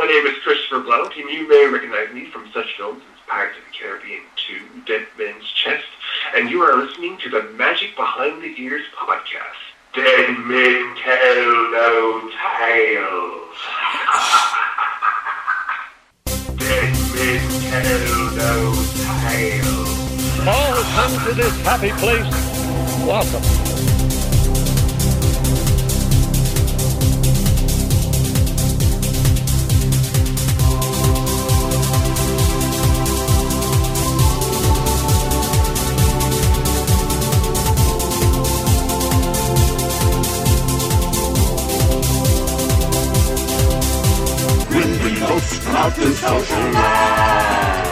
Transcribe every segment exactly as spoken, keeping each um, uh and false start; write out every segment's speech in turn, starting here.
my name is Kristopher Blount, and you may recognize me from such films as Pirates of the Caribbean two, Dead Man's Chest, and you are listening to The Magic Behind the Ears Podcast. Dead men tell no tales. Dead men tell no tales. All come to this happy place. Welcome.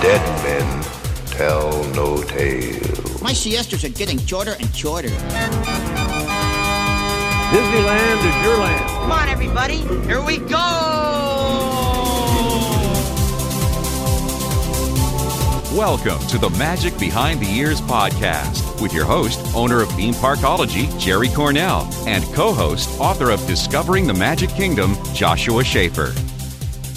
Dead men tell no tales. My siestas are getting shorter and shorter. Disneyland is your land. Come on, everybody. Here we go. Welcome to the Magic Behind the Ears podcast with your host, owner of Theme Parkology, Jerry Cornell, and co-host, author of Discovering the Magic Kingdom, Joshua Schaefer.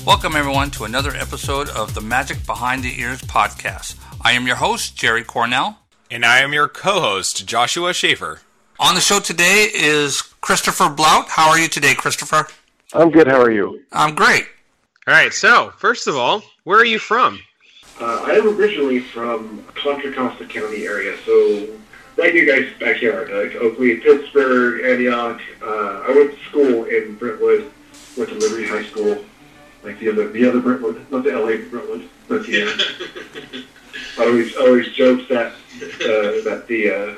Welcome, everyone, to another episode of the Magic Behind the Ears podcast. I am your host, Jerry Cornell. And I am your co-host, Joshua Schaefer. On the show today is Kristopher Blount. How are you today, Kristopher? I'm good. How are you? I'm great. All right. So, first of all, where are you from? Uh, I am originally from Contra Costa County area, so right near your guys' backyard, like Oakley, Pittsburgh, Antioch. Uh, I went to school in Brentwood, went to Liberty High School. Like the other, the other Brentwood, not the L A Brentwood, but the. Uh, I always, always jokes that uh, that the uh,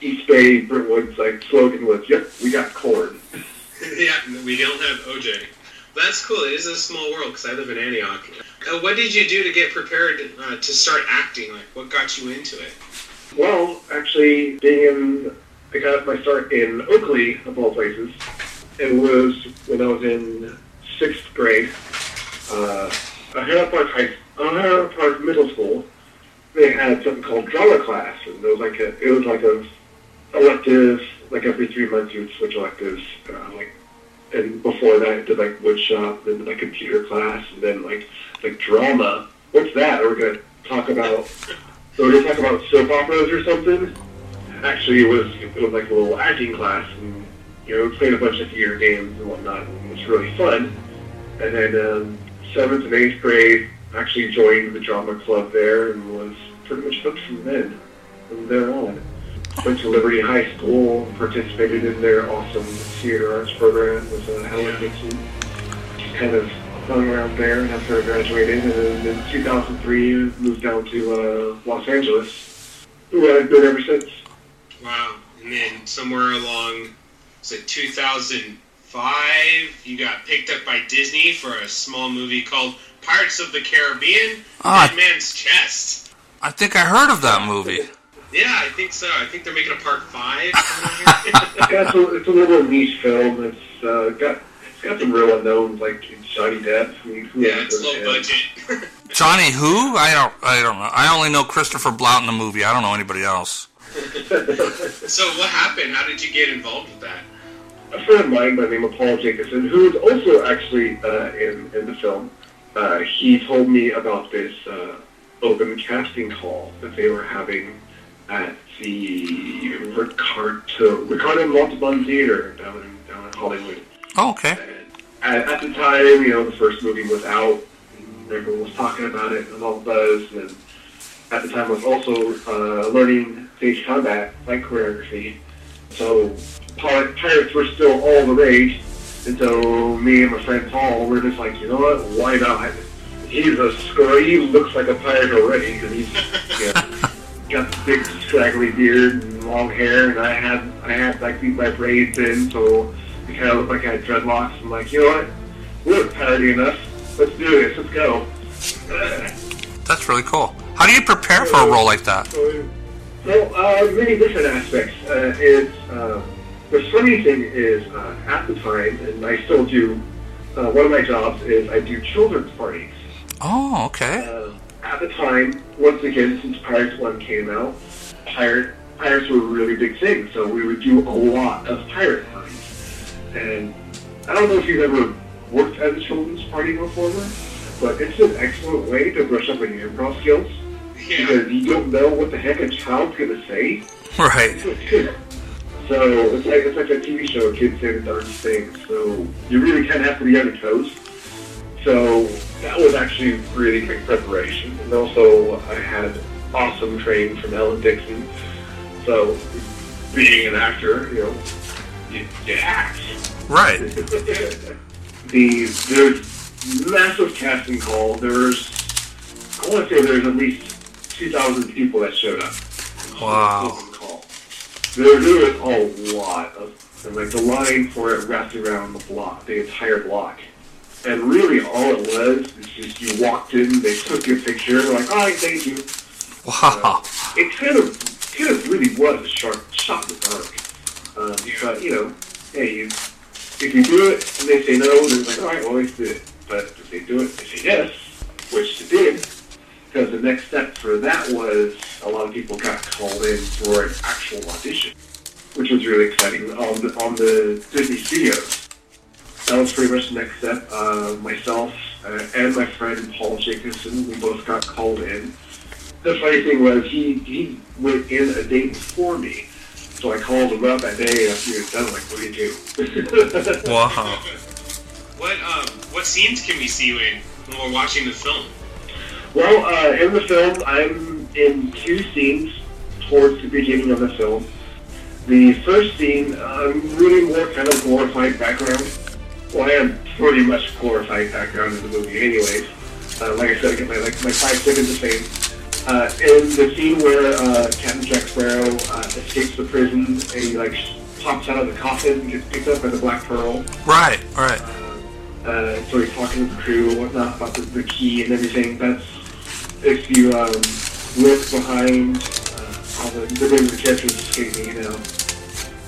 East Bay Brentwood's like slogan was, "Yep, we got corn." Yeah, we don't have O J. That's cool. It is a small world because I live in Antioch. Uh, what did you do to get prepared uh, to start acting? Like, what got you into it? Well, actually, being in, I got my start in Oakley, of all places. It was when I was in sixth grade. Uh, at Highland Park, High, Park Middle School, they had something called drama class, and it was like a, it was like a elective. Like every three months, you would switch electives. Uh, like, and before that, I did like woodshop, then like computer class, and then like like drama. What's that? Are we gonna talk about? So we're gonna talk about soap operas or something? Actually, it was it was like a little acting class, and you know, we played a bunch of theater games and whatnot. And it was really fun. And then um, seventh and eighth grade, actually joined the drama club there and was pretty much hooked from then, from there on. Went to Liberty High School, participated in their awesome theater arts program with uh, Helen Dixon. Just kind of hung around there after I graduated. And then in two thousand three, moved down to uh, Los Angeles, where I've been ever since. Wow. And then somewhere along, it's like two thousand Five, you got picked up by Disney for a small movie called Pirates of the Caribbean: uh, Dead Man's Chest. I think I heard of that movie. Yeah, I think so. I think they're making a part five. Yeah, it's, a, it's a little niche film. It's uh, got it's got some real unknowns like Johnny Depp. I mean, yeah, it's low budget. Johnny who? I don't. I don't know. I only know Kristopher Blount in the movie. I don't know anybody else. So what happened? How did you get involved with that? A friend of mine by the name of Paul Jacobson, who is also actually uh, in, in the film, uh, he told me about this uh, open casting call that they were having at the Ricardo, Ricardo Montalban Theater down in, down in Hollywood. Oh, okay. At, at the time, you know, the first movie was out, and everyone was talking about it, and all the buzz, and at the time I was also uh, learning stage combat, like choreography, so pirates were still all the rage, and so me and my friend Paul were just like, you know what, why not? He's a scurry, he looks like a pirate already, because he's you know, got the big straggly beard and long hair, and I had I had like my braids in, so I kind of looked like I had dreadlocks. I'm like, you know what, we look piratey enough, let's do this, let's go. That's really cool. How do you prepare so, for a role like that? So, so uh, many different aspects. Uh, it's uh, The funny thing is, uh, at the time, and I still do, uh, one of my jobs is I do children's parties. Oh, okay. Uh, at the time, once again, since Pirates one came out, pirate, pirates were a really big thing, so we would do a lot of pirate parties. And I don't know if you've ever worked at a children's party performer, but it's an excellent way to brush up on your improv skills. Yeah. Because you don't know what the heck a child's gonna say. Right. So it's like it's like a T V show, kids say the darndest things. So you really kind of have to be on your toes. So that was actually really great preparation. And also I had awesome training from Ellen Dixon. So being an actor, you know, you, you act. Right. the there's massive casting call. There's I want to say there's at least two thousand people that showed up. Wow. Call. There, there was a lot of, and like the line for it wrapped around the block, the entire block. And really all it was is just you walked in, they took your picture, they're like, all right, thank you. Wow. Uh, it kind of, kind of really was a sharp shot in the dark. Um, yeah. But, you know, hey, you, if you do it and they say no, they're like, all right, well, let's do it. But if they do it, they say yes, which they did. Because the next step for that was a lot of people got called in for an actual audition, which was really exciting, on the, on the Disney Studios. That was pretty much the next step. Uh, myself uh, and my friend Paul Jacobson, we both got called in. The funny thing was, he, he went in a day before me. So I called him up that day after he was done, like, what do you do? Wow. What, um, what scenes can we see you in when we're watching the film? Well, uh, in the film, I'm in two scenes towards the beginning of the film. The first scene, I'm really more kind of glorified background. Well, I am pretty much glorified background in the movie anyways. Uh, like I said, I get my, like, my five seconds of fame. Uh, in the scene where uh, Captain Jack Sparrow uh, escapes the prison and he like pops out of the coffin and gets picked up by the Black Pearl. Right, all right. Uh, uh, so he's talking to the crew and whatnot about the, the key and everything. That's if you um, look behind uh, all the, the name of the character is escaping, you know.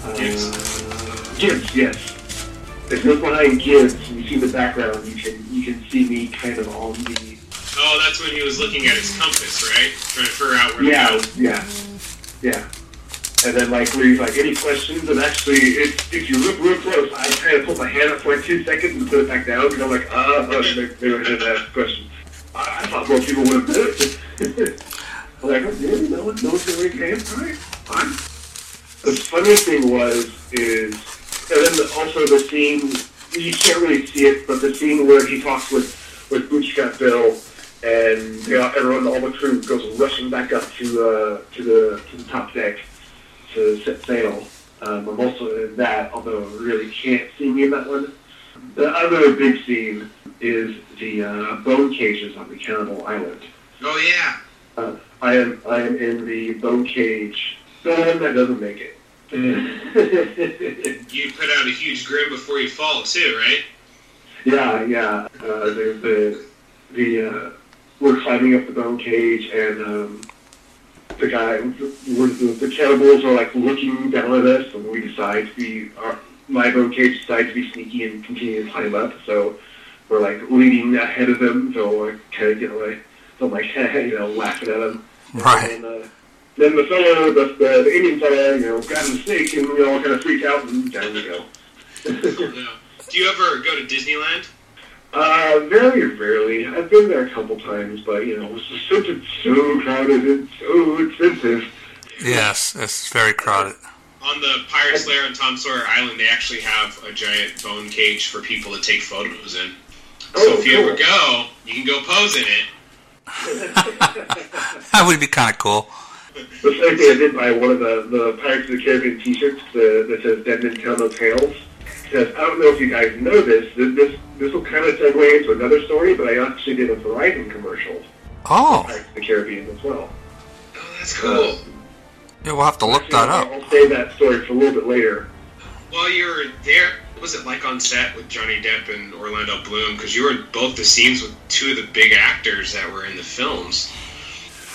Uh, Gibbs. Gibbs, yes. If you look behind Gibbs and you see the background, you can you can see me kind of on the... Oh, that's when he was looking at his compass, right? Trying to figure out where yeah, to go. Yeah, yeah. And then like, where he's like, any questions? And actually, if, if you look real close, I kind of put my hand up for like two seconds and put it back down. And I'm like, ah, oh, they, they were going to ask a question. I thought more people would have done it. I'm like, oh, really? No one knows where he came from? Fine. The funny thing was, is, and then the, also the scene, you can't really see it, but the scene where he talks with, with Bootstrap Bill, and you know, everyone, all the crew goes rushing back up to, uh, to, the, to the top deck to set sail. Um, I'm also in that, although I really can't see me in that one. The other big scene is the uh, bone cages on the Cannibal Island. Oh, yeah. Uh, I am I am in the bone cage. The one that doesn't make it. You put out a huge grin before you fall, too, right? Yeah, yeah. Uh, the the, the uh, we're climbing up the bone cage, and um, the guy, the, the cannibals are like looking down at us, and we decide to be, our, my bone cage decides to be sneaky and continue to climb up, so we're like leaning ahead of them, so we're kind of get away. So I'm like, you know, laughing at them. Right. And, uh, then the fellow, the, the, the Indian fellow, you know, got in the snake, and we all kind of freaked out, and down we go. No. Do you ever go to Disneyland? Uh, very rarely. I've been there a couple times, but, you know, it's just such a, so crowded and so expensive. Yes, it's very crowded. On the Pirate's Lair on Tom Sawyer Island, they actually have a giant bone cage for people to take photos in. Oh, so if you cool. ever go, you can go pose in it. That would be kind of cool. The same thing I did buy one of the, the Pirates of the Caribbean t-shirts the, that says Dead Men Tell No Tales. I don't know if you guys know this. This this will kind of segue into another story, but I actually did a Verizon commercial. Oh, the Caribbean as well. Oh, that's cool. Uh, yeah, we'll have to look actually, that up. I'll save that story for a little bit later. While you were there, what was it like on set with Johnny Depp and Orlando Bloom? Because you were in both the scenes with two of the big actors that were in the films.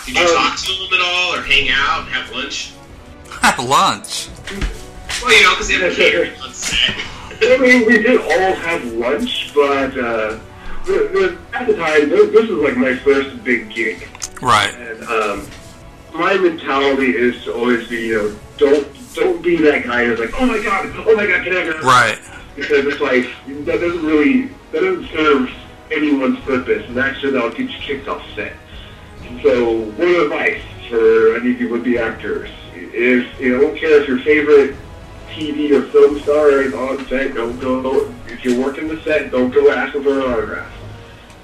Did you um, talk to them at all, or hang out and have lunch? Have lunch. Well, you know, because they have catering on set. I mean, we did all have lunch, but uh, at the time, this was like my first big gig. Right. And um, my mentality is to always be, you know, don't don't be that guy who's like, oh my god, oh my god, can I? Right. Because it's like that doesn't really that doesn't serve anyone's purpose, and actually that'll get you kicked off set. So what advice for any of you would-be actors? If you know, don't care if your favorite T V or film star is on set, don't go. If you're working the set, don't go asking for an autograph.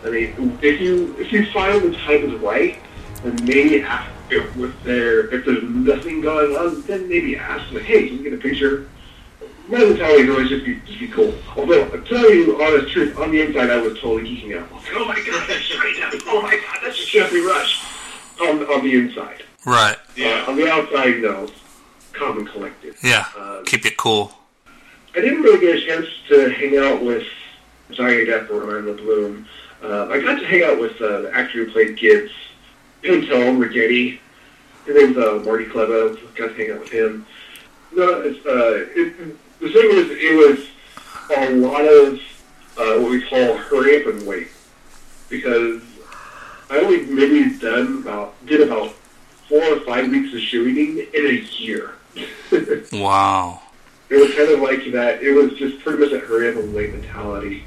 I mean, if you if you find the time is right, then maybe ask if, with their, if there's nothing going on, then maybe ask them, hey, can you get a picture? My mentality is always just be, just be cool. Although, I'll tell you the honest truth, on the inside I was totally geeking out. Like, oh my god, that's right now. Oh my god, that's just Jeffrey Rush. On, on the inside. Right. Yeah. Uh, on the outside, no. Calm and collected. Yeah. Um, Keep it cool. I didn't really get a chance to hang out with Johnny Depp or Orlando Bloom. Uh, I got to hang out with uh, the actor who played Gibbs, Pintel Rigetti. His name's uh, Marty Klebo. Got to hang out with him. No, it's, uh, it, the thing was, it was a lot of uh, what we call hurry up and wait. Because I only maybe done about did about four or five weeks of shooting in a year. Wow. It was kind of like that. It was just pretty much that hurry up and wait mentality.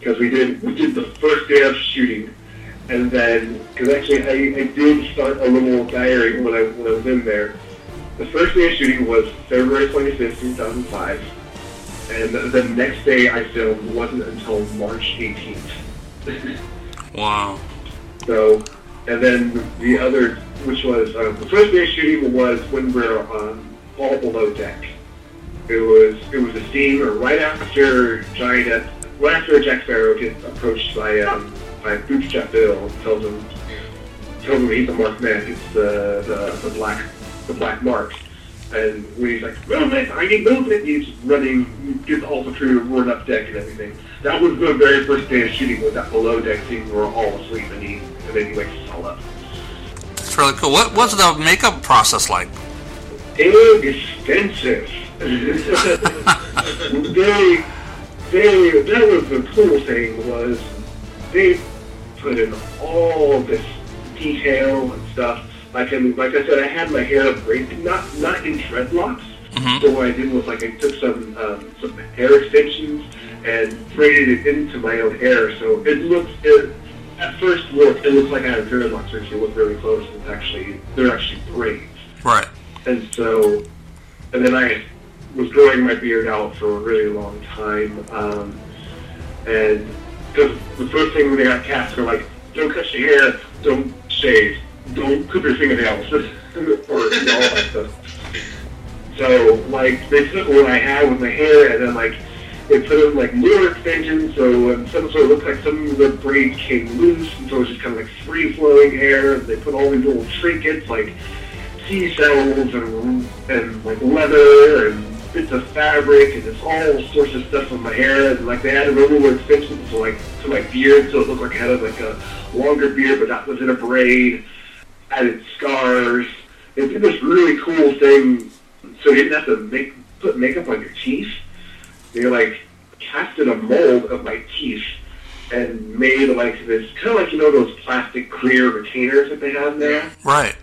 Because we did we did the first day of shooting, and then because actually I, I did start a little diary when I when I was in there. The first day of shooting was February twenty-fifth, two thousand five, and the next day I filmed wasn't until March eighteenth. Wow. So, and then the other, which was, um, the first day of shooting was when we were on All Below Deck. It was, it was a scene right after Johnny Depp, right after Jack Sparrow gets approached by, um, by Bootstrap Bill and tells him, tells him he's a marked man, it's the, the, the black, the black mark. And when he's like, movement, I need movement, he's running, gets all the crew to run up deck and everything. That was the very first day of shooting with that below deck scene where we're all asleep and he, and then he wakes us all up. That's really cool. What was the makeup process like? It was extensive. they, they, that was the cool thing was they put in all this detail and stuff. Like I, like I said, I had my hair braided, not not in dreadlocks. Mm-hmm. So what I did was like I took some um, some hair extensions and braided it into my own hair. So it looked, it, at first look, it looked like I had dreadlocks. If you look really close, it's actually they're actually braids. Right. And so, and then I was growing my beard out for a really long time. Um, and because the first thing when they got cast, they're like, don't cut your hair, don't shave. Don't clip your fingernails or all that stuff. So, like, they took what I had with my hair and then, like, they put in, like, newer extensions, so um, some sort of looked like some of the braids came loose, and so it was just kind of, like, free-flowing hair. They put all these little trinkets, like, seashells and, and like, leather and bits of fabric and just all sorts of stuff on my hair. And, like, they added really little extensions to, like, to my beard, so it looked like I had, like, a longer beard, but that was in a braid. Added scars. It did this really cool thing, so you didn't have to make put makeup on your teeth. They like casted a mold of my teeth and made like this kind of like you know those plastic clear retainers that they have now. Right.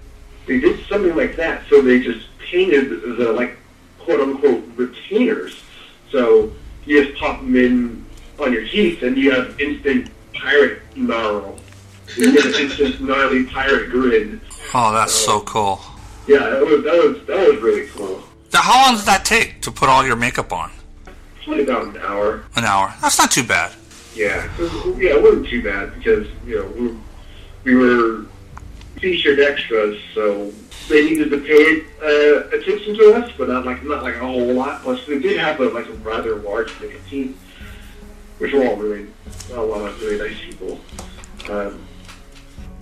They did something like that, so they just painted the like quote unquote retainers. So you just pop them in on your teeth, and you have instant pirate gnarl. You get an instant gnarly pirate grin. Oh, that's so, so cool. Yeah, that was that was that was really cool. Now, how long did that take to put all your makeup on? Probably about an hour. An hour. That's not too bad. Yeah, it was, yeah, it wasn't too bad because you know we, we were featured extras, so they needed to pay uh, attention to us, but not like not like a whole lot. Plus, they did have a, like a rather large makeup team, which were all really a lot of really nice people. Um,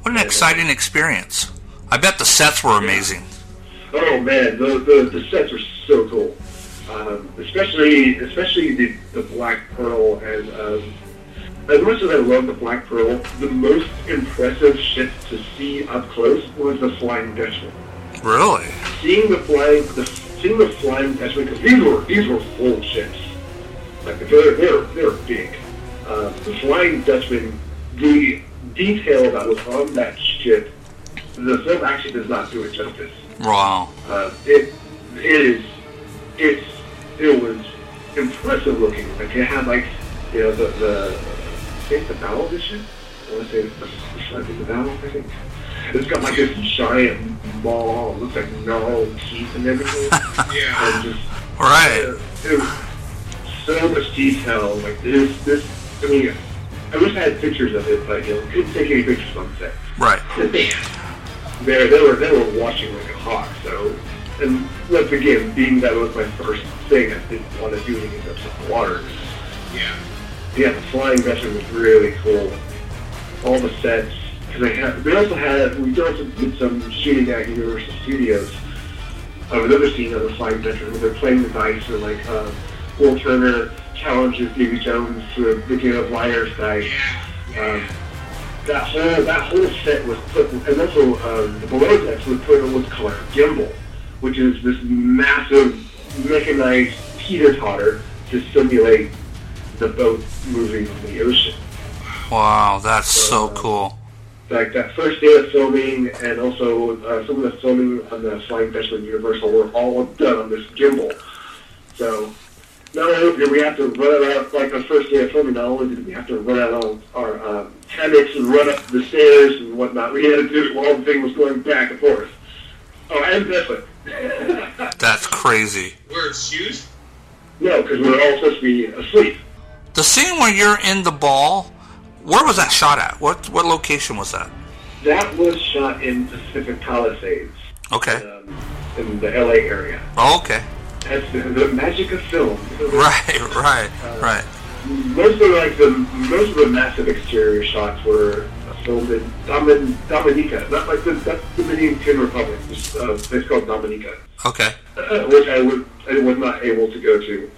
What an exciting experience. I bet the sets were amazing. Oh, man. The the, the sets were so cool. Um, especially especially the, the Black Pearl. And um, as much as I love the Black Pearl, the most impressive ship to see up close was the Flying Dutchman. Really? Seeing the Flying, the, seeing the Flying Dutchman, because these were, these were full ships. Like, they were, they were, they were big. Uh, the Flying Dutchman, the detail that was on that ship, the film actually does not do it justice. Wow. Uh, it, it is, it's, it was impressive looking. Like it had like you know, the, the I think the Battle Edition, I want to say it's the Battle, I think. It's got like this giant ball, it looks like gnarled teeth and everything. Yeah. And just, all right. Uh, it was so much detail. Like this, this, I mean, I wish I had pictures of it, but you know, couldn't take any pictures on set. Right. They, they were, they were watching like a hawk. So, and once again, being that was my first thing, I didn't want to do anything except some water. Yeah. Yeah, the Flying Dutchman was really cool. All the sets. Cause they had, we also had, we also did some shooting at Universal Studios of another scene of the Flying Dutchman where they're playing the dice and like, uh, Will Turner challenges Davy Jones to a game of liar's dice. Um, that whole, that whole set was put, and also, um, the below decks was put in what's called a gimbal, which is this massive mechanized teeter-totter to simulate the boat moving in the ocean. Wow, that's so, so cool. Like that first day of filming, and also uh, some of the filming on the Flying Dutchman Universal were all done on this gimbal. So not only did we have to run out, like the first day of filming, not only did we have to run out all our um, hammocks and run up the stairs and whatnot, we had to do it while the thing was going back and forth. Oh, and definitely. That's crazy. We're excused? No, because we were all supposed to be asleep. The scene where you're in the ball, where was that shot at? What what location was that? That was shot in Pacific Palisades. Okay. Um, in the L A area. Oh, okay. That's the, the magic of film. Right, right, uh, right. Most of like the most of the massive exterior shots were filmed in Domin, Dominica, not like the, that's the Dominican Republic. It's, uh, it's called Dominica. Okay. Uh, which I would I was not able to go to.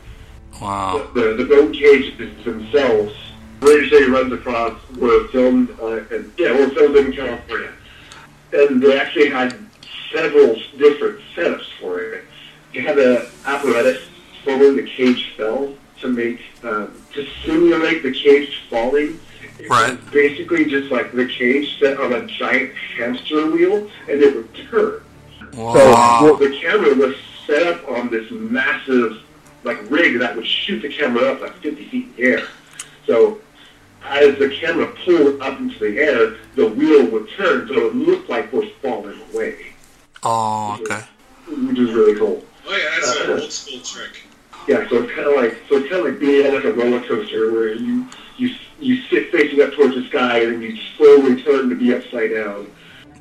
Wow. The the, the boat cages themselves. Ranger City Runs Across were filmed, uh, and, yeah, were filmed in California, and they actually had several different setups for it. They had an apparatus for when the cage fell to make um, to simulate the cage falling. It right. was basically just like the cage set on a giant hamster wheel, and it would turn. Wow. So well, the camera was set up on this massive like rig that would shoot the camera up like fifty feet in the air. So as the camera pulled up into the air, the wheel would turn, so it looked like we're falling away. Oh, okay. Which is really cool. Oh yeah, that's uh, an old school trick. Yeah, so it's kind of like so it's kind of like being on like a roller coaster where you you you sit facing up towards the sky and then you slowly turn to be upside down.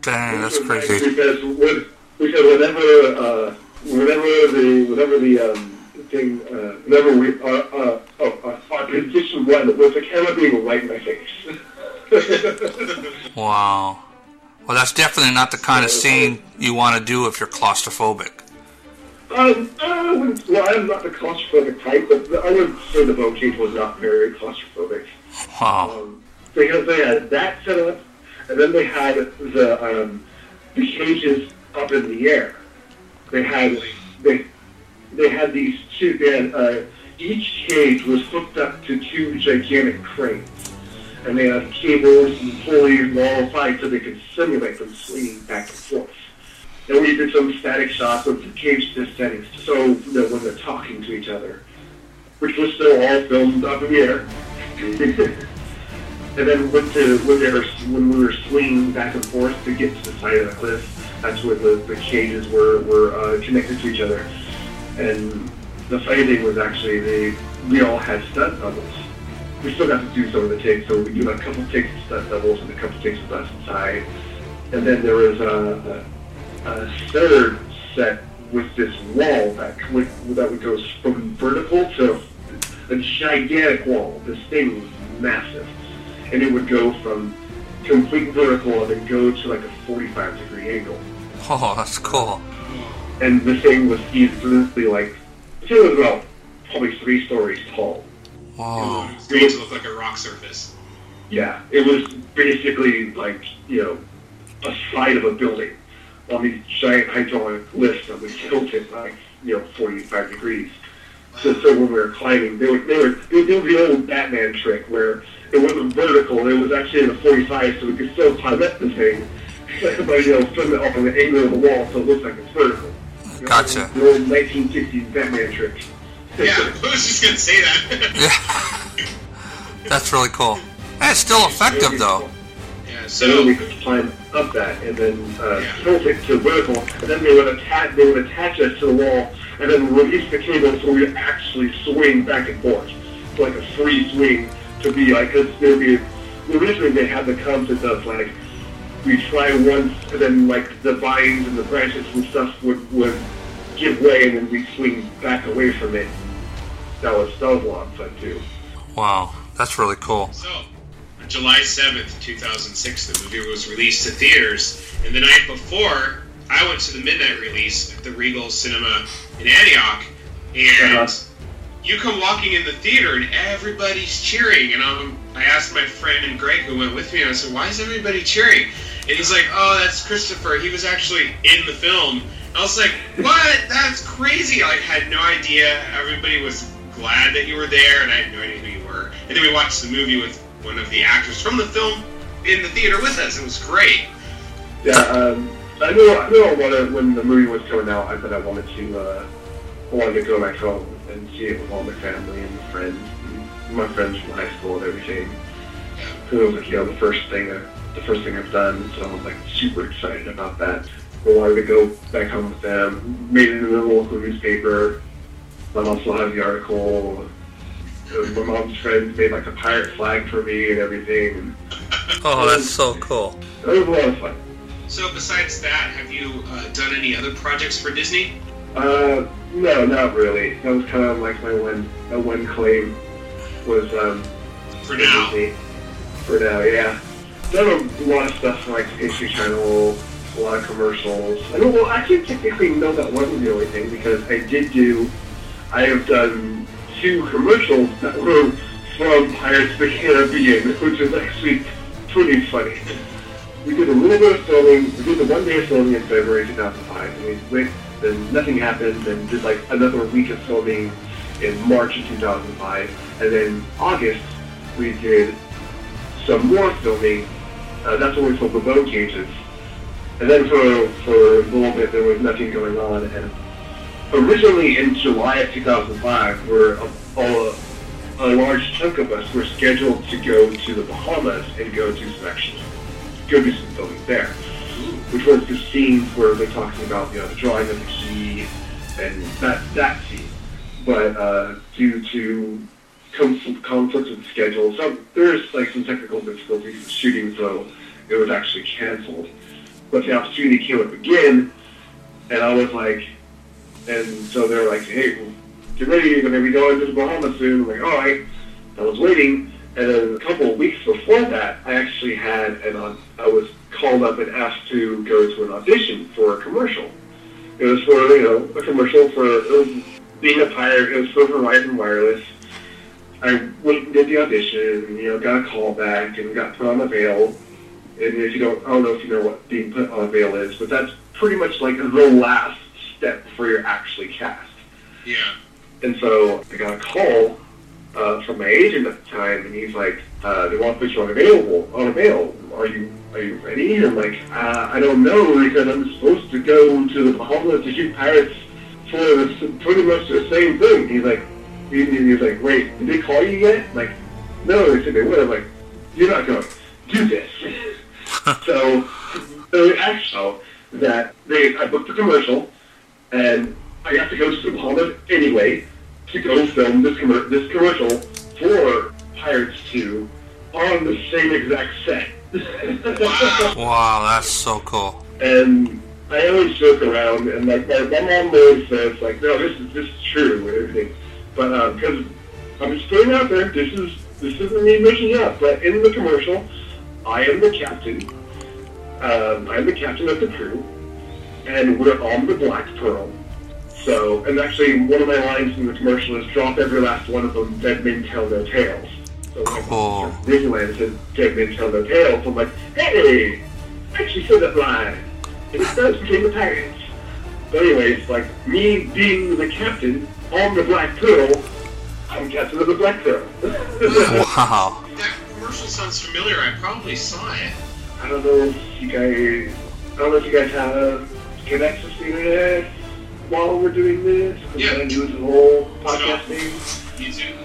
Dang, that's crazy. Nice because when, because whenever uh, whenever the whenever the um, thing uh, whenever we uh, uh, oh, uh, our position one was the camera being right in my face. Wow. Well, that's definitely not the kind of scene you want to do if you're claustrophobic. Um, I wouldn't, well, I'm not the claustrophobic type, but I would say the boat cage was not very claustrophobic. Wow. Um, because they had that set up, and then they had the um, the cages up in the air. They had they they had these two. They had, uh, each cage was hooked up to two gigantic cranes, and they had cables and pulleys and all tied so they could simulate them swinging back and forth. And we did some static shots of the cage descending, so you know, when they're talking to each other, which was still all filmed up in the air. And then went to, when, they were, when we were swinging back and forth to get to the side of the cliff, that's when the, the cages were, were uh, connected to each other. And the fighting was actually, they, we all had stunt doubles. We still got to do some of the takes, so we did a couple takes of stunt doubles and a couple takes of us inside. And then there was a... a a third set with this wall that would, that would go from vertical to a gigantic wall. This thing was massive. And it would go from complete vertical and then go to like a forty-five degree angle. Oh, that's cool. And the thing was easily like, it was about probably three stories tall. Wow. It was, it was, looked like a rock surface. Yeah. It was basically like, you know, a side of a building on these giant hydraulic lifts that was tilted like, you know, forty-five degrees. So, so when we were climbing, they were, they were, they were doing the old Batman trick where it wasn't vertical, it was actually in a forty-five, so we could still climb up the thing, but, you know, film it off on the angle of the wall so it looks like it's vertical. You know, gotcha. The old nineteen sixties Batman trick. Yeah, I was just going to say that. Yeah. That's really cool. That's still effective, though. Yeah, so we could climb up that and then uh, tilt it to vertical, and then they would attach they would attach us to the wall, and then release the cable so we actually swing back and forth, so like a free swing to be like. Because there would be originally they had the concept of like we try once, and then like the vines and the branches and stuff would would give way, and then we swing back away from it. That was that was a lot of fun too. Wow, that's really cool. So, on July seventh, two thousand six, the movie was released to theaters, and the night before, I went to the midnight release at the Regal Cinema in Antioch, and uh-huh. you come walking in the theater, and everybody's cheering, and I'm, I asked my friend and Greg, who went with me, and I said, why is everybody cheering? And he's like, oh, that's Kristopher, he was actually in the film. I was like, what? That's crazy. I had no idea. Everybody was glad that you were there, and I had no idea who you were. And then we watched the movie with one of the actors from the film in the theater with us. It was great. Yeah, um, I knew I knew I wanted, when the movie was coming out, I said I wanted to uh, I wanted to go to my film and see it with all my family and friends, and my friends from high school and everything. So it was like, you know, the first thing the first thing I've done. So I was like super excited about that. I wanted to go back home with them, made it in the local newspaper. My mom still has the article. My mom's friends made like a pirate flag for me and everything. Oh, that's so cool. It was a lot of fun. So besides that, have you uh, done any other projects for Disney? Uh, no, not really. That was kind of like my one, my one claim was um, for now. Disney. For now, yeah. Done a lot of stuff like History Channel. A lot of commercials. I don't, well, actually, technically, no, that wasn't the only thing, because I did do, I have done two commercials that were from Pirates of the Caribbean, which is actually pretty funny. We did a little bit of filming, we did the one day of filming in February two thousand five, and we went, then nothing happened, then did like another week of filming in March of two thousand five, and then August, we did some more filming, uh, that's when we filmed the bone cages. And then for, for a little bit, there was nothing going on. And originally in July of two thousand five, we're a, a, a large chunk of us were scheduled to go to the Bahamas and go do some action, go do some filming there, which was the scenes where they're talking about, you know, the drawing of the key and that that scene. But uh, due to conflicts conflict with the schedule, so there's like some technical difficulties with shooting, so it was actually canceled. But the opportunity came up again, and I was like, and so they were like, hey, well, get ready, you're going to be going to the Bahamas soon. I'm like, all right. I was waiting, and then a couple of weeks before that, I actually had, an I was called up and asked to go to an audition for a commercial. It was for, you know, a commercial for, it was being a pirate, it was for Verizon Wireless. I went and did the audition, and, you know, got a call back, and got put on the veil. And if you don't, I don't know if you know what being put on a veil is, but that's pretty much like the last step before you're actually cast. Yeah. And so I got a call uh, from my agent at the time, and he's like, uh, "They want to put you on a veil. On a veil. Are you are you ready?" And I'm like, uh, "I don't know because I'm supposed to go to the Bahamas to shoot pirates for the, pretty much the same thing." He's like, he, "He's like, wait, did they call you yet?" I'm like, no, they said they would. I'm like, "You're not going to do this." So, so actually, that they, I booked a commercial, and I got to go to the Bahamas anyway to go film this, com- this commercial for Pirates two on the same exact set. Wow, that's so cool. And I always joke around, and like my, my mom always says, like, no, this is this is true and everything, but uh, because I'm just putting out there, this is this isn't me making up, but in the commercial. I am the captain, um, I'm the captain of the crew, and we're on the Black Pearl. So, and actually one of my lines in the commercial is, drop every last one of them, dead men tell no tales. So cool. Disneyland says, dead men tell no tales, so I'm like, hey, I actually said that line. And it does became the Pirates. But anyways, like, me being the captain on the Black Pearl, I'm captain of the Black Pearl. Wow. Commercial sounds familiar. I probably saw it. I don't know if you guys, I don't know if you guys have can access the internet while we're doing this. Yeah. We're gonna do this whole podcast thing. YouTube.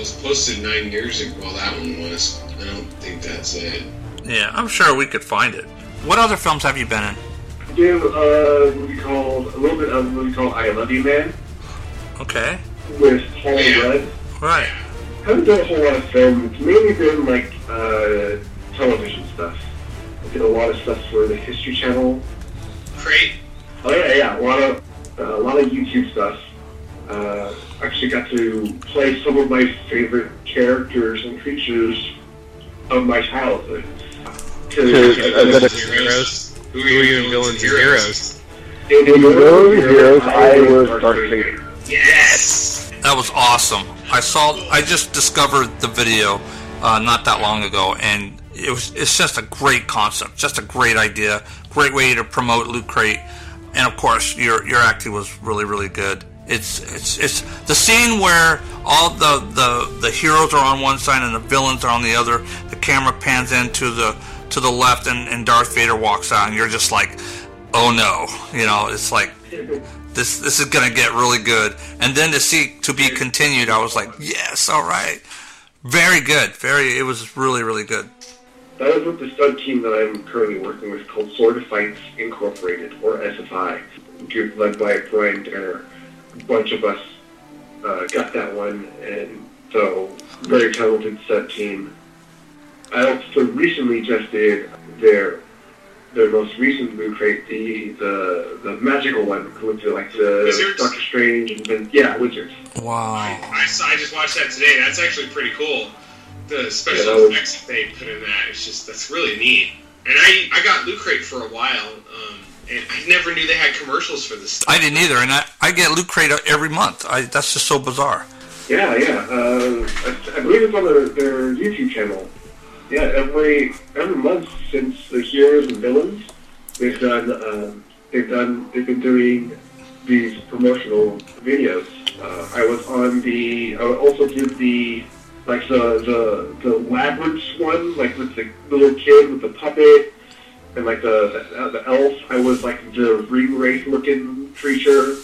was posted nine years ago. Well, that one was. I don't think that's it. Yeah, I'm sure we could find it. What other films have you been in? I did a movie called, a little bit of a movie called I Love You Man. Okay. With Paul yeah. Rudd. Right. I haven't done a whole lot of film. It's mainly been like uh, television stuff. I did a lot of stuff for the History Channel. Great. Oh yeah, yeah. A lot of uh, a lot of YouTube stuff. Uh, actually got to play some of my favorite characters and creatures of my childhood. To, to, uh, heroes. Heroes. Who are you, you in Villains and Heroes? In Villains and Heroes, I was Darth Vader. Yes! That was awesome. I saw. I just discovered the video uh, not that long ago, and it was. It's just a great concept, just a great idea, great way to promote Loot Crate, and of course, your your acting was really, really good. It's it's it's the scene where all the, the, the heroes are on one side and the villains are on the other. The camera pans in to the to the left, and, and Darth Vader walks out, and you're just like, oh no, you know, it's like this this is gonna get really good. And then to see to be continued, I was like, yes, all right, very good, very. It was really really good. That is with the stunt team that I'm currently working with called Sword of Fights Incorporated, or S F I, led by Brian Derner. A bunch of us uh, got that one, and so very talented set team. I also recently just did their their most recent Loot Crate, the the, the magical one, with the, like the Wizards? Doctor Strange and then, yeah, Wizards. Wow! I, I, I just watched that today. That's actually pretty cool. The special yeah, was, effects they put in that, it's just that's really neat. And I I got Loot Crate for a while. Um, And I never knew they had commercials for this stuff. I didn't either, and I, I get Loot Crate every month. I, that's just so bizarre. Yeah, yeah. Uh, I, I believe it's on their, their YouTube channel. Yeah, every every month since the Heroes and Villains, they've done uh, they've done they've been doing these promotional videos. Uh, I was on the I also did the like the the the Labyrinth one, like with the little kid with the puppet. And like the, the the elf, I was like the ring wraith looking creature.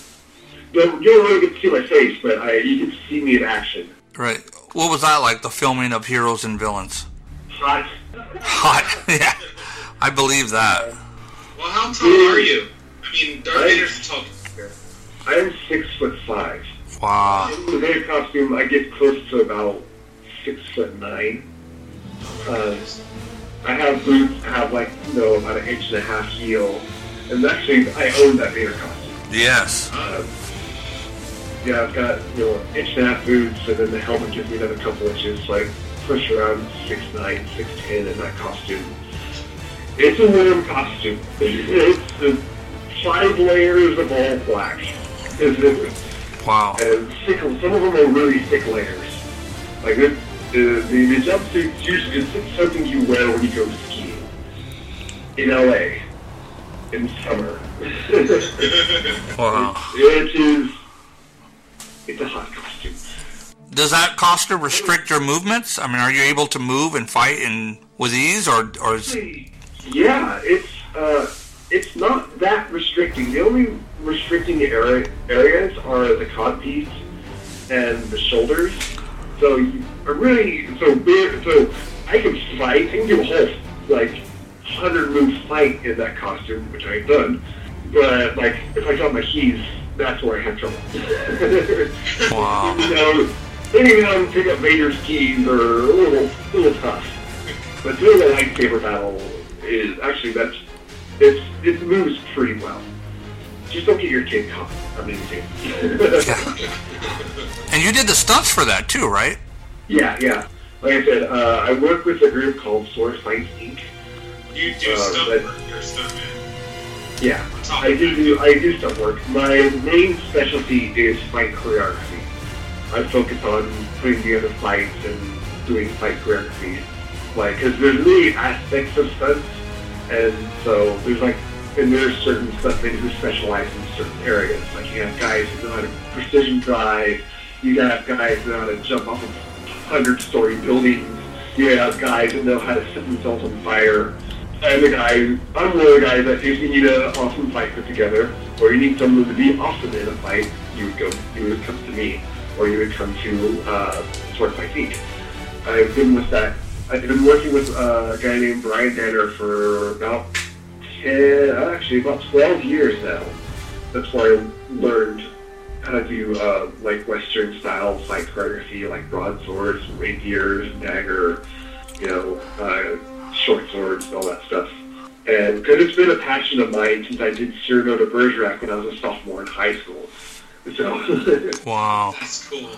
You don't really get to see my face, but I you can see me in action. Right. What was that like? The filming of Heroes and Villains. Hot. Hot. Yeah. I believe that. Well, how tall yeah. are you? I mean, Darth Vader's a tall character. I am six foot five. Wow. In the Vader costume, I get close to about six foot nine. Uh, I have boots that have, like, you know, about an inch and a half heel. And actually, I own that Vader costume. Yes. Uh, yeah, I've got, you know, an inch and a half boots, and then the helmet gives me another couple inches. Like, push around six nine, six ten in that costume. It's a winter costume. It's the five layers of all black. Wow. And thick, some of them are really thick layers. Like, this. The, the, the jumpsuit usually is something you wear when you go skiing in L A in summer. Wow! It, it is. It's a hot costume. Does that costume restrict your movements? I mean, are you able to move and fight and with ease, or or? Is... Yeah, it's uh, it's not that restricting. The only restricting area, areas are the codpiece and the shoulders. So you are really so big. So I can fight. I can do a whole like hundred move fight in that costume, which I've done. But like if I got my keys, that's where I had trouble. Wow. You know, anything I can pick up Vader's keys are a little, a little tough. But doing a lightsaber battle is actually that's it's it moves pretty well. Just don't get your kid caught. I mean, yeah. And you did the stunts for that too, right? Yeah, yeah. Like I said, uh, I work with a group called Sword of Fights Incorporated. You do uh, stunt work. You're a stuntman. Yeah, I do, do. I do stunt work. My main specialty is fight choreography. I focus on putting together fights and doing fight choreography, like because there's really aspects of stunts, and so there's like. And there's certain stuff they do specialize in certain areas. Like you have guys who know how to precision drive. You have guys who know how to jump off of hundred-story buildings. You have guys who know how to set themselves on fire. I'm the guy. I'm one of the guys that if you need an awesome fight put together, or you need someone to be awesome in a fight, you would go. You would come to me, or you would come to uh, Sword of Fights Incorporated. I've been with that. I've been working with a guy named Brian Danner for about ten, actually about twelve years now. That's where I learned how to do uh, like Western style fight choreography, like broadswords, rapiers, dagger, you know, uh, short swords, all that stuff. And because it's been a passion of mine since I did Cyrano de Bergerac when I was a sophomore in high school. So wow, that's cool.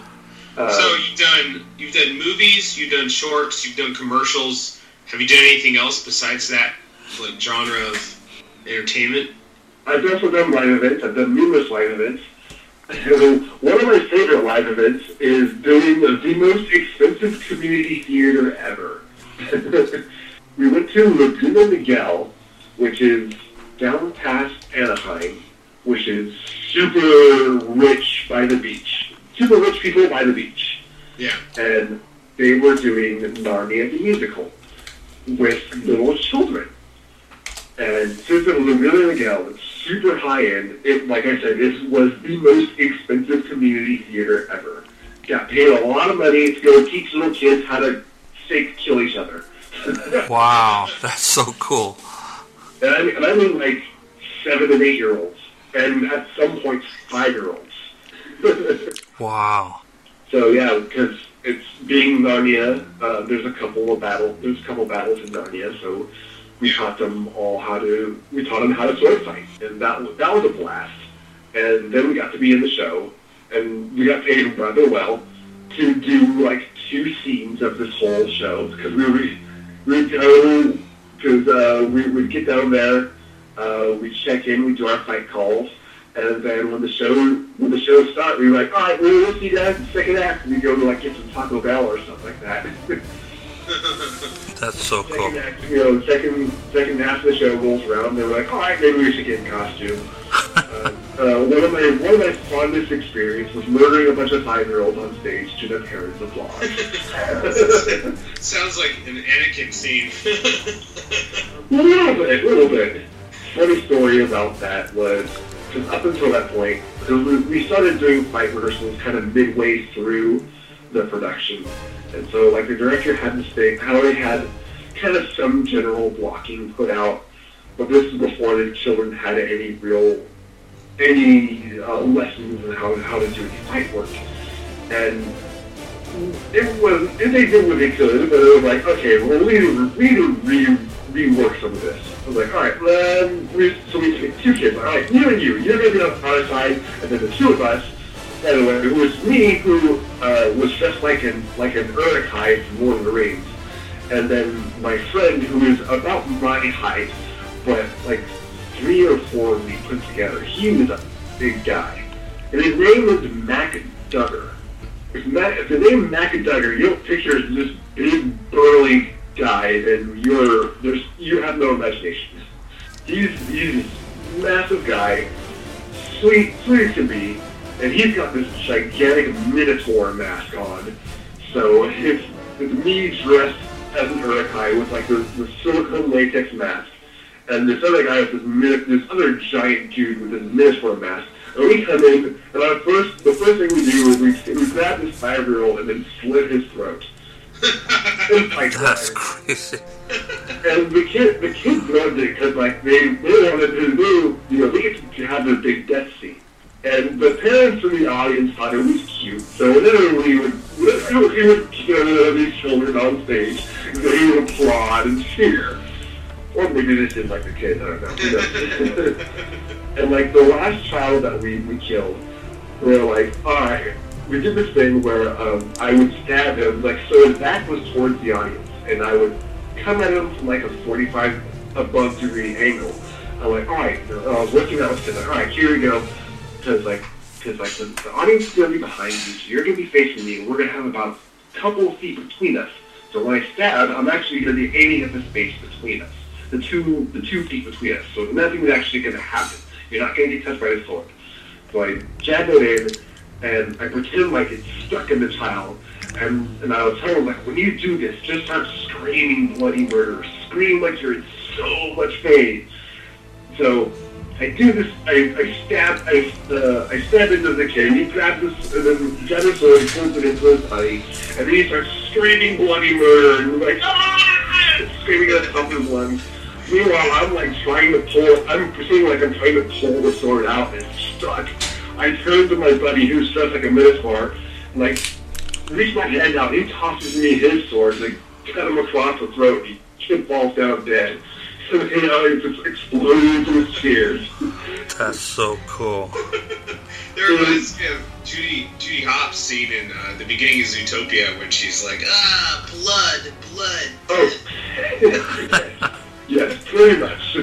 Uh, so you've done you've done movies, you've done shorts, you've done commercials. Have you done anything else besides that, like, genre of entertainment? I've also done live events. I've done numerous live events. One of my favorite live events is doing the most expensive community theater ever. We went to Laguna Niguel, which is down past Anaheim, which is super rich by the beach. Super rich people by the beach. Yeah. And they were doing Narnia the Musical with little children. And since it's Laguna Niguel, it's super high-end. It, like I said, this was the most expensive community theater ever. Got paid a lot of money to go teach little kids how to fake kill each other. Wow, that's so cool. And I, and I mean, like, seven and eight-year-olds, and at some point, five-year-olds. Wow. So, yeah, because it's being Narnia, uh, there's a couple of battle, there's a couple of battles in Narnia, so we taught them all how to, we taught them how to sword fight, and that was, that was a blast. And then we got to be in the show, and we got paid rather well to do, like, two scenes of this whole show, because we were... We'd go, because uh, we, we'd get down there, uh, we'd check in, we'd do our fight calls, and then when the show when the show started, we were like, all right, we're going to see that in the second act, and we'd go to, like, get some Taco Bell or something like that. That's so second cool. Act, you know, second, second half of the show rolls around, and they were like, all right, maybe we should get in costume. uh, uh, one, of my, one of my fondest experiences was murdering a bunch of five-year-olds on stage to their parents' applause. Sounds like an Anakin scene. A little bit, a little bit. Funny story about that was, because up until that point, because we started doing fight rehearsals kind of midway through the production. And so, like, the director had to stay, how already had kind of some general blocking put out, but this is before the children had any real, any uh, lessons on how, how to do any fight work. And it was, it, they did what they could, but it was like, okay, well, we need to re, rework some of this. I was like, all right, um, we, so we took two kids, all right, you and you, you're going to be on our side, and then the two of us. Anyway, it was me who uh, was dressed like an like an Uruk-hai from Lord of the Rings, and then my friend who is about my height, but like three or four we put together. He was a big guy, and his name was Mac Duggar. If, Mac, if the name Mac Duggar, you don't picture this big burly guy, then you're there's you have no imagination. He's he's a massive guy, sweet sweet to me. And he's got this gigantic minotaur mask on, so it's, it's me dressed as an Uruk-hai with like this, this silicone latex mask, and this other guy with this, this other giant dude with this minotaur mask. And we come in, and our first the first thing we do is we, we grab this five-year-old and then slit his throat. That's crazy. And the kid the kids loved it because like they they wanted to do you know they get to have this big death scene. And the parents in the audience thought it was cute, so whenever we would, whenever we would kill these children on stage, they would applaud and cheer. Or maybe they didn't like the kid, I don't know. And like the last child that we, we killed, we were like, alright, we did this thing where um, I would stab him, like, so his back was towards the audience, and I would come at him from like a forty-five above degree angle. I'm like, alright, I was looking at him, alright, here we go. Because like, cause like the, the audience is going to be behind you, so you're going to be facing me, and we're going to have about a couple of feet between us. So when I stab, I'm actually going to be aiming at the space between us, the two the two feet between us. So nothing is actually going to happen. You're not going to get touched by the sword. So I jab it in, and I pretend like it's stuck in the child, and, and I was telling him, like, when you do this, just start screaming bloody murder. Scream like you're in so much pain. So I do this, I, I stab, I, uh, I stab into the kid, and he grabs this, and then grabs his sword and puts it into his body, and then he starts screaming bloody murder, and we're like, ah! Screaming at the top of his lungs. Meanwhile, I'm like trying to pull, I'm seeing like I'm trying to pull the sword out, and it's stuck. I turn to my buddy, who's dressed like a minotaur, and like, reach my hand out, he tosses me his sword, and I cut him across the throat, and he kid falls down dead. So, you know, it just explodes with tears. That's so cool. There was yeah, Judy Judy Hopps' scene in uh, the beginning of Zootopia when she's like, ah, blood, blood. Oh, yes, yes, pretty much.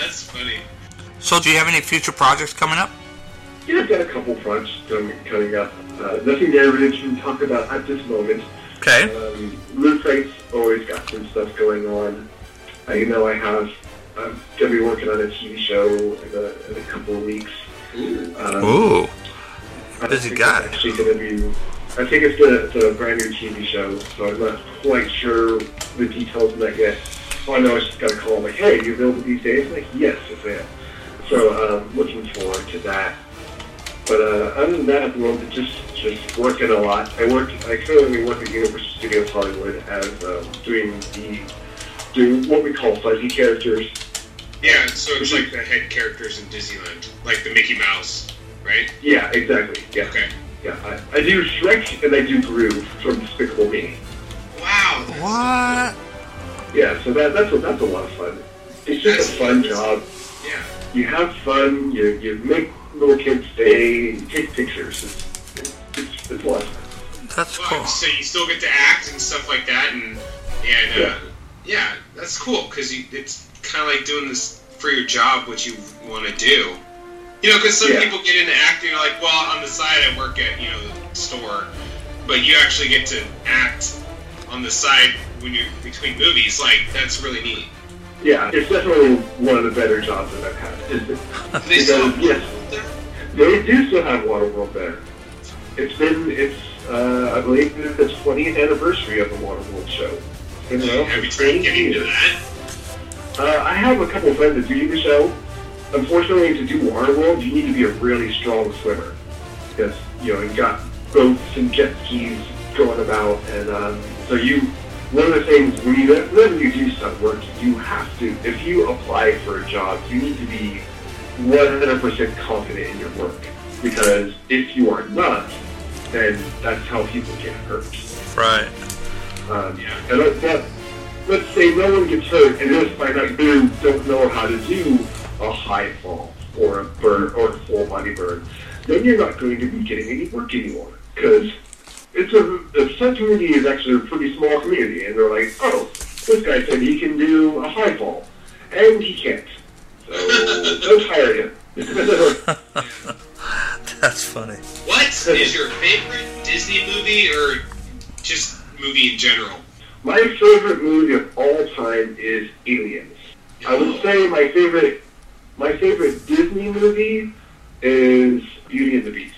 That's funny. So, do you have any future projects coming up? Yeah, I've got a couple projects coming up. Uh, nothing that I really shouldn't talk about at this moment. Okay. Um, Loot Crate's always got some stuff going on. Uh, you know, I have, I'm going to be working on a T V show in a, in a couple of weeks. Ooh. Um, Ooh. Busy guy. I think it's a, it's a brand new T V show, so I'm not quite sure the details of that yet. All I know is just got to call him, like, hey, you available these days? I'm like, yes, yes, I am. So I'm um, looking forward to that. But uh, other than that, at the moment, just, just working a lot. I work, I currently work at Universal Studios Hollywood as um, doing the do what we call fuzzy characters. Yeah, so it's like the head characters in Disneyland, like the Mickey Mouse, right? Yeah, exactly. Yeah. Okay. Yeah, I, I do Shrek and I do Groove from Despicable Me. Wow. What? Cool. Yeah, so that that's a, that's a lot of fun. It's just that's a fun nice. job. Yeah. You have fun. You you make little kids stay. You take pictures. It's it's, it's a lot of fun. That's well, cool. So you still get to act and stuff like that, and and. Uh, yeah. Yeah, that's cool, because it's kind of like doing this for your job, what you want to do. You know, because some yeah. people get into acting like, well, on the side I work at, you know, the store. But you actually get to act on the side when you're between movies. Like, that's really neat. Yeah, it's definitely one of the better jobs that I've had. They still have yes, Waterworld there? They do still have Waterworld there. It's been, it's, uh, I believe, the twentieth anniversary of the Waterworld show. You know, have you tried getting to that? Uh, I have a couple of friends that do the show. Unfortunately, to do Waterworld, you need to be a really strong swimmer. Because, you know, you've got boats and jet skis going about. And um, so you, one of the things, when you, when you do stunt work, you have to, if you apply for a job, you need to be one hundred percent confident in your work. Because if you are not, then that's how people get hurt. Right. Um, yeah. And that, that, let's say no one gets hurt, and those by not doing don't know how to do a high fall or a burn or a full body burn, then you're not going to be getting any work anymore because it's a the stunt community is actually a pretty small community, and they're like, oh, this guy said he can do a high fall, and he can't, so don't hire him. That's funny. What is your favorite Disney movie or just? Movie in general? My favorite movie of all time is Aliens. I would say my favorite my favorite Disney movie is Beauty and the Beast.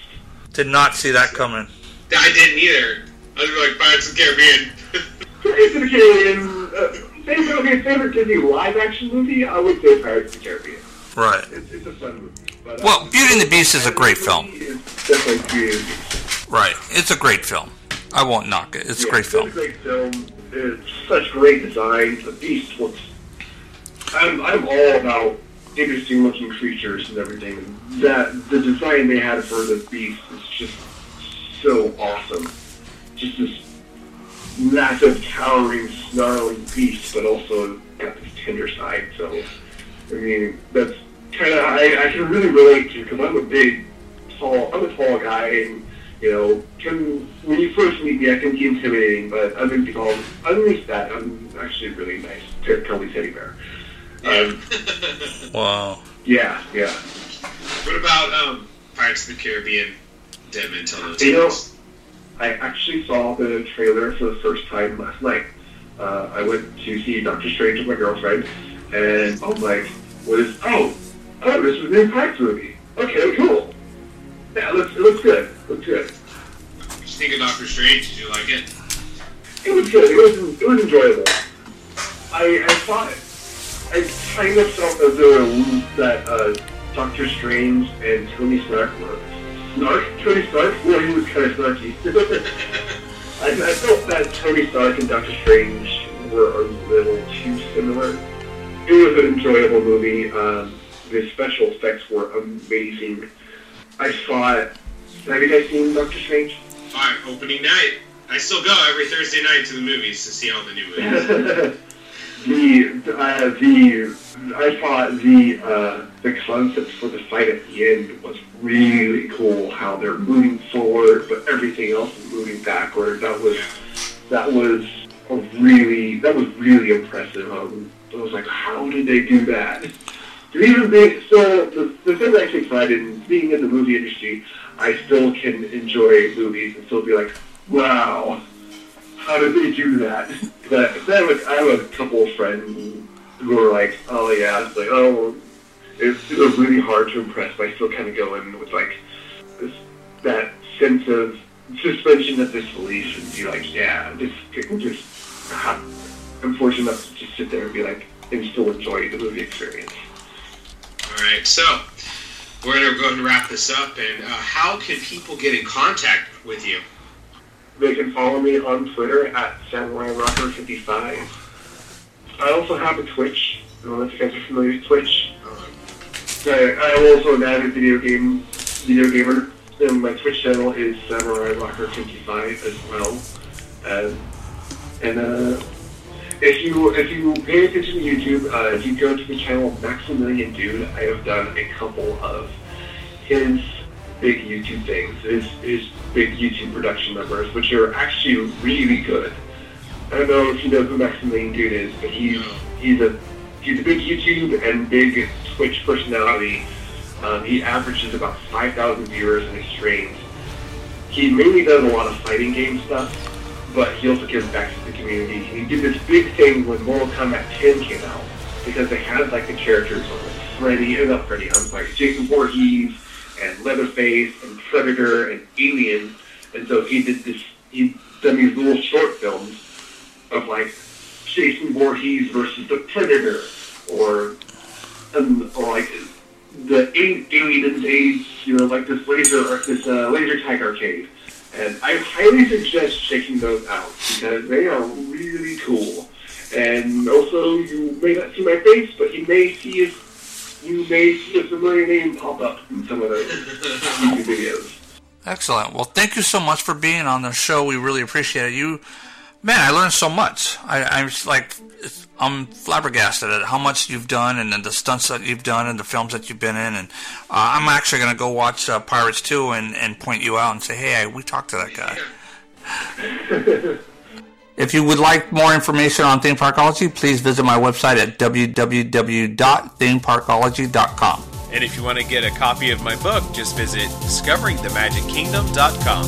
Did not see that coming. I didn't either. I was like Pirates of the Caribbean. Pirates of the Caribbean. Uh, favorite, okay, favorite Disney live action movie? I would say Pirates of the Caribbean. Right. It's, it's a fun movie. But, well, um, Beauty and the Beast is a great film. It's definitely Beauty and the Beast. Right. It's a great film. I won't knock it. It's yeah, a great film. It's a great film. It's such great design. The Beast looks... I'm, I'm all about interesting looking creatures and everything. That the design they had for the Beast is just so awesome. Just this massive, towering, snarling beast, but also got this tender side. So, I mean, that's kind of... I, I can really relate to, because I'm a big, tall... I'm a tall guy, and... You know, can, when you first meet me, I can be intimidating, but underneath that, I'm actually really nice. Cuddly teddy bear. Um, wow. Yeah, yeah. What about um, Pirates of the Caribbean: Dead Man's Chest? You know, I actually saw the trailer for the first time last night. Uh, I went to see Doctor Strange with my girlfriend, and I'm like, "What is? Oh, oh, this is an Pirates movie. Okay, cool. Yeah, it looks, it looks good. Looks good. What did you think of Doctor Strange? Did you like it? It was good. It was, it was enjoyable. I, I thought it's kind of sort of the rules that uh, Doctor Strange and Tony Stark were. Snark? Tony Stark? Well, he was kind of snarky. I, I felt that Tony Stark and Doctor Strange were a little too similar. It was an enjoyable movie. Um, the special effects were amazing. I saw it. Have you guys seen Doctor Strange? Fine, opening night. I still go every Thursday night to the movies to see all the new movies. the uh, the I thought the uh, the concept for the fight at the end was really cool. How they're moving forward, but everything else is moving backward. That was that was a really that was really impressive. Um, I was like, how did they do that? The reason they so the the thing that's exciting being in the movie industry. I still can enjoy movies and still be like, wow, how did they do that? But then with, I have a couple of friends who are like, oh yeah, it's like, oh, it's, it was really hard to impress, but I still kind of go in with like this, that sense of suspension of disbelief and be like, yeah, just, just I'm fortunate enough to just sit there and be like, and still enjoy the movie experience. All right, so. We're going to wrap this up, and uh, how can people get in contact with you? They can follow me on Twitter at Samurai Rocker fifty-five. I also have a Twitch. I don't know if you guys are familiar with Twitch. Um, I, I'm also an avid video game video gamer, and my Twitch channel is Samurai Rocker fifty-five as well. Uh, and uh, if you if you pay attention to YouTube, uh, if you go to the channel Maximilian Dude, I have done a couple of his big YouTube things, his his big YouTube production numbers, which are actually really good. I don't know if you know who Maximilian Dude is, but he's he's a he's a big YouTube and big Twitch personality. Um, he averages about five thousand viewers in his streams. He mainly does a lot of fighting game stuff, but he also gives back to the community. He did this big thing when Mortal Kombat ten came out, because they had like the characters on like Freddy, and not Freddy, I'm sorry, Jason Voorhees, and Leatherface, and Predator, and Alien, and so he did this, he done these little short films of like, Jason Voorhees versus the Predator, or, um, or like, the Alien Age, you know, like this laser, this uh, laser tag arcade. And I highly suggest checking those out, because they are really cool. And also, you may not see my face, but you may see a, you may see a familiar name pop up in some of those YouTube videos. Excellent. Well, thank you so much for being on the show. We really appreciate it. You, man, I learned so much. I, I'm just like, I'm flabbergasted at how much you've done, and then the stunts that you've done, and the films that you've been in. And uh, I'm actually going to go watch uh, Pirates two and, and point you out and say, hey, I, we talked to that guy. If you would like more information on Theme Parkology, please visit my website at w w w dot theme parkology dot com. And if you want to get a copy of my book, just visit discovering the magic kingdom dot com.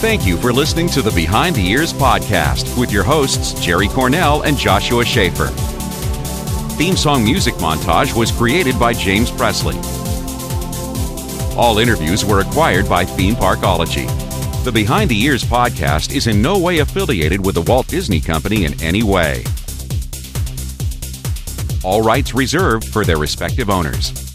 Thank you for listening to the Behind the Ears podcast with your hosts, Jerry Cornell and Joshua Schaefer. Theme song music montage was created by James Presley. All interviews were acquired by Theme Parkology. The Behind the Ears podcast is in no way affiliated with the Walt Disney Company in any way. All rights reserved for their respective owners.